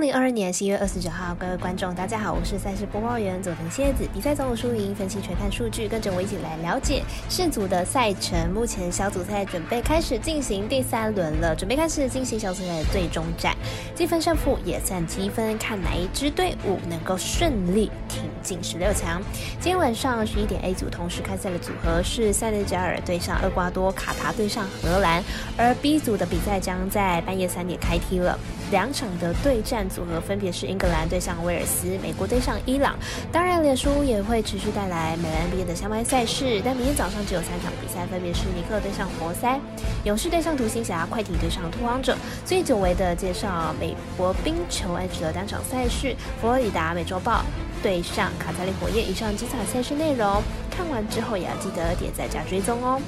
2022年7月29号，各位观众，大家好，我是赛事播报员佐藤蝎子。比赛总有输赢，分析全看数据，跟着我一起来了解世足的赛程。目前小组赛准备开始进行第三轮了，准备开始进行小组赛的最终战，积分胜负也算积分，看哪一支队伍能够顺利挺进16强。今天晚上11点 A 组同时开赛的组合是塞内加尔对上厄瓜多，卡达对上荷兰，而 B 组的比赛将在半夜3点开踢了。两场的对战组合分别是英格兰对上威尔斯，美国对上伊朗。当然脸书也会持续带来美篮 NBA 的相关赛事，但明天早上只有3场比赛，分别是尼克对上活塞，勇士对上独行侠，快艇对上拓荒者。最久违的介绍美国冰球 NHL 的单场赛事，佛罗里达美洲豹对上卡萨利火焰。以上几场赛事内容看完之后也要记得点赞加追踪哦。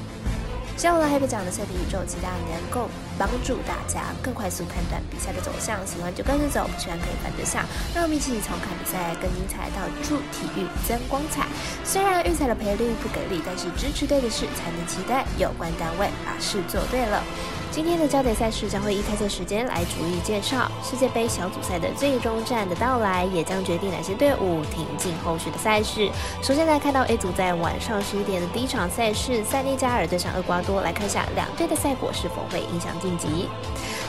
下午的黑白奖的赛评宇宙，期待能够帮助大家更快速判断比赛的走向。喜欢就跟着走，不喜欢可以反着下。让我们一起从看比赛更精彩到助体育增光彩。虽然预彩的赔率不给力，但是支持对的事才能期待。有关单位把事做对了。今天的焦点赛事将会依开赛时间来逐一介绍。世界杯小组赛的最终战的到来，也将决定哪些队伍挺进后续的赛事。首先来看到 A 组在晚上11点的第一场赛事，塞内加尔对上厄瓜多，来看一下两队的赛果是否会影响晋级。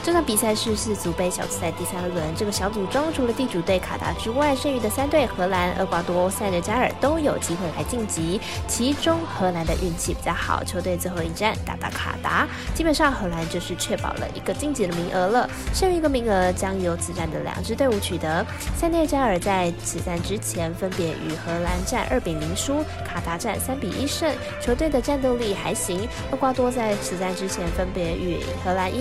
这场比赛是世足杯小组赛第3轮，这个小组中除了地主队卡达之外，剩余的3队荷兰、厄瓜多、塞内加尔都有机会来晋级。其中荷兰的运气比较好，球队最后一战打到卡达，基本上荷兰就是确保了一个晋级的名额了，剩余一个名额将由此战的2支队伍取得。塞内加尔在此战之前分别与荷兰战2-0输，卡达战3-1胜，球队的战斗力还行。厄瓜多在此战之前分别与荷兰1-1、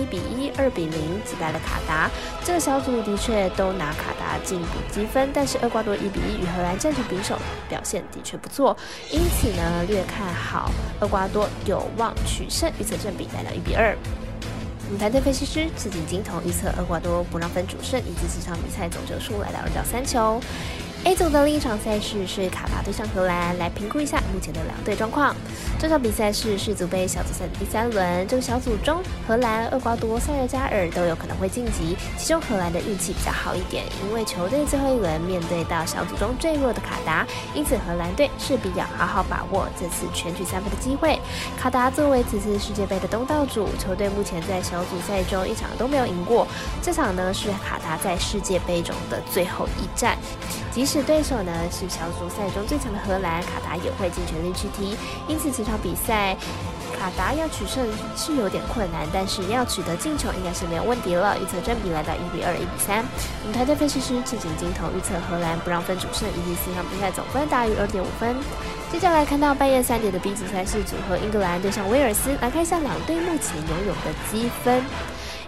2-0击败了卡达，这个小组的确都拿卡达进补积分，但是厄瓜多1-1与荷兰战成平手，表现的确不错，因此呢略看好厄瓜多有望取胜，预测正比来到1-2。我们团队分析师赤井金童预测厄瓜多不让分主胜，以及这场比赛总球数来到2-3球。A 组的另一场赛事是卡达对上荷兰，来评估一下目前的两队状况。这场比赛是世足杯小组赛的第3轮，这个小组中荷兰、厄瓜多、塞内加尔都有可能会晋级，其中荷兰的运气比较好一点，因为球队最后1轮面对到小组中最弱的卡达，因此荷兰队势必要好好把握这次全取3分的机会。卡达作为此次世界杯的东道主，球队目前在小组赛中一场都没有赢过，这场呢是卡达在世界杯中的最后一战，即使对手呢是小组赛中最强的荷兰，卡达也会尽全力去踢，因此此场比赛卡达要取胜是有点困难，但是要取得进球应该是没有问题了，预测正比来到1-2、1-3。我们团队分析师赤井金童预测荷兰不让分主胜，以及4场比赛总分大于2.5分。接下来看到半夜3点的 B 组赛事组合，英格兰对上威尔斯，来看一下两队目前拥有的积分。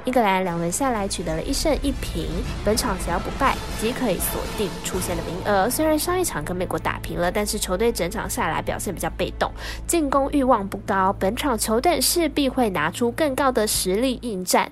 英格兰2轮下来取得了1胜1平，本场只要不败即可以锁定出线的名额。虽然上一场跟美国打平了，但是球队整场下来表现比较被动，进攻欲望不高，本场球队势必会拿出更高的实力应战。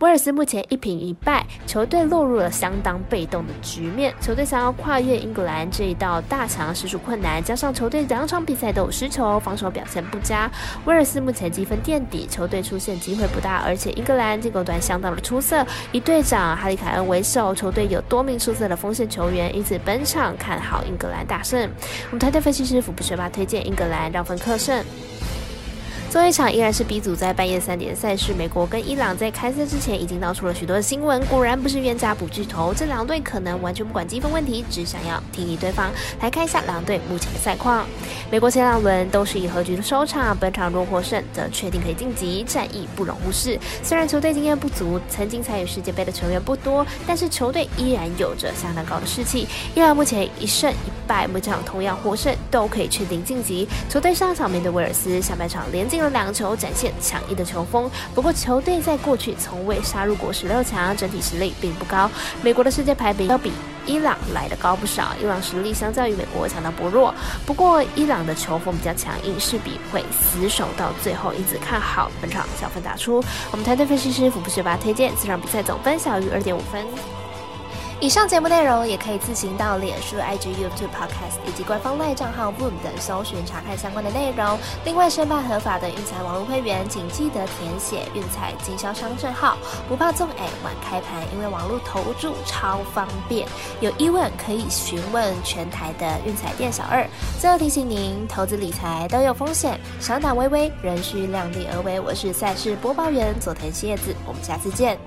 威尔斯目前1平1败，球队落入了相当被动的局面，球队想要跨越英格兰这一道大墙实属困难，加上球队2场比赛都有失球，防守表现不佳，威尔斯目前积分垫底，球队出线机会不大，而且英格兰进攻端相当的出色，以队长哈利凯恩为首，球队有多名出色的锋线球员，因此本场看好英格兰大胜。我们团队分析师福布学霸推荐英格兰让分客胜。最后一场依然是 B 组在半夜3点的赛事，美国跟伊朗在开赛之前已经闹出了许多的新闻，果然不是冤家不聚头，这两队可能完全不管积分问题，只想要踢赢对方。来看一下两队目前的赛况，美国前2轮都是以和局的收场，本场若获胜则确定可以晋级，战役不容忽视。虽然球队经验不足，曾经参与世界杯的球员不多，但是球队依然有着相当高的士气。伊朗目前1胜1败，每场同样获胜都可以确定晋级，球队上场面对威尔斯，下半场连进2球，展现强硬的球风。不过球队在过去从未杀入过16强，整体实力并不高。美国的世界排名要比伊朗来得高不少，伊朗实力相较于美国强到薄弱，不过伊朗的球风比较强硬，势必会死守到最后，因此看好本场小分打出。我们团队分析师福布学霸推荐4场比赛总分小于2.5分。以上节目内容也可以自行到脸书、IG、YouTube、Podcast 以及官方LINE账号 Boom 等搜寻查看相关的内容。另外，申办合法的运彩网络会员，请记得填写运彩经销商证号。不怕纵哎晚开盘，因为网络投注超方便。有疑问可以询问全台的运彩店小二。最后提醒您，投资理财都有风险，小打微微，仍需量力而为。我是赛事播报员佐藤希叶子，我们下次见。